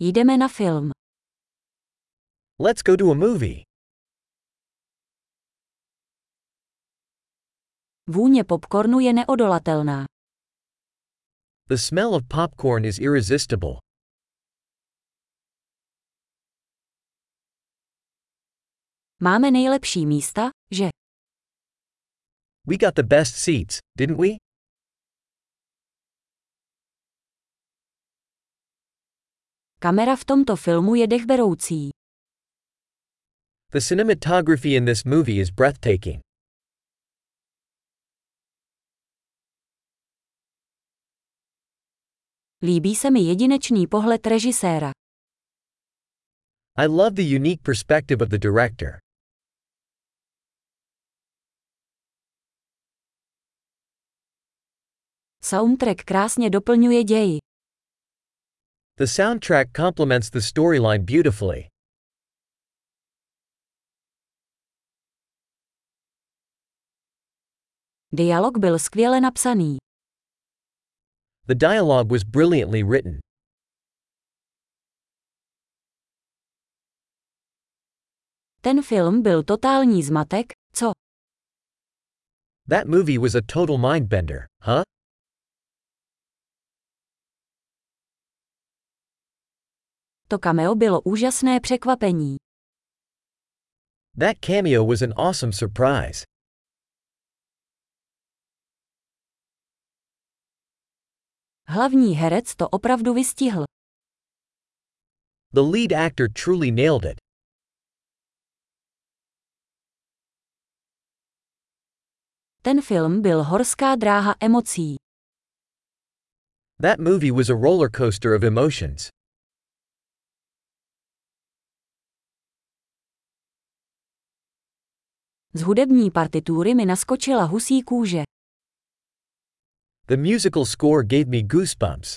Jdeme na film. Let's go to a movie. Vůně popcornu je neodolatelná. The smell of popcorn is irresistible. Máme nejlepší místa, že? We got the best seats, didn't we? Kamera v tomto filmu je dechberoucí. The cinematography in this movie is breathtaking. Líbí se mi jedinečný pohled režiséra. I love the unique perspective of the director. Soundtrack krásně doplňuje ději. The soundtrack complements the storyline beautifully. Dialog byl skvěle napsaný. The dialogue was brilliantly written. Ten film byl totální zmatek, co? That movie was a total mindbender, huh? To cameo bylo úžasné překvapení. That cameo was an awesome surprise. Hlavní herec to opravdu vystihl. The lead actor truly nailed it. Ten film byl horská dráha emocí. That movie was a roller coaster of emotions. Z hudební partitury mi naskočila husí kůže. The musical score gave me goosebumps.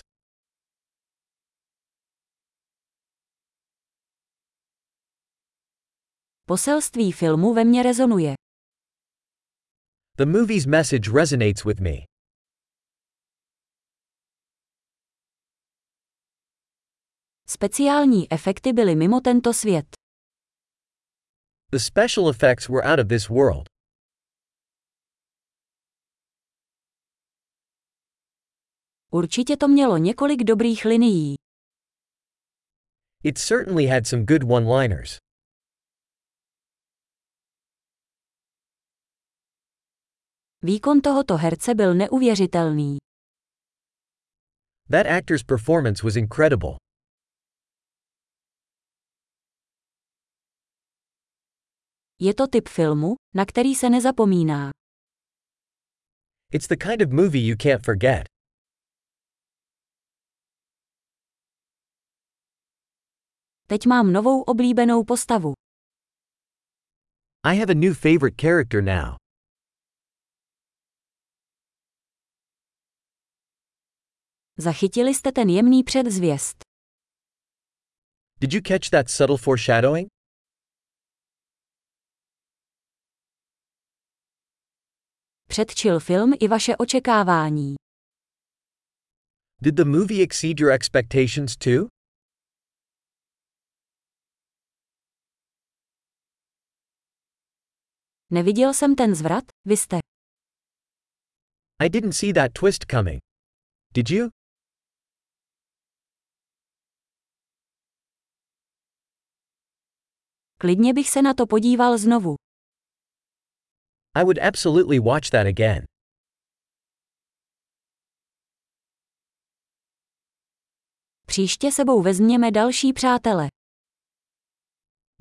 Poselství filmu ve mně rezonuje. The movie's message resonates with me. Speciální efekty byly mimo tento svět. The special effects were out of this world. Určitě to mělo několik dobrých linií. It certainly had some good one-liners. Výkon tohoto herce byl neuvěřitelný. That actor's performance was incredible. Je to typ filmu, na který se nezapomíná. It's the kind of movie you can't forget. Teď mám novou oblíbenou postavu. I have a new favorite character now. Zachytili jste ten jemný předzvěst? Did you catch that subtle foreshadowing? Předčil film i vaše očekávání. Did the movie exceed your expectations too? Neviděl jsem ten zvrat, vy jste. I didn't see that twist coming. Did you? Klidně bych se na to podíval znovu. I would absolutely watch that again. Příště sebou vezměme další přátele.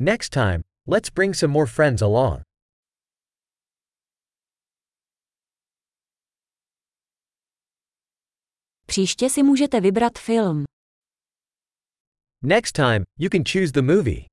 Next time, let's bring some more friends along. Příště si můžete vybrat film. Next time, you can choose the movie.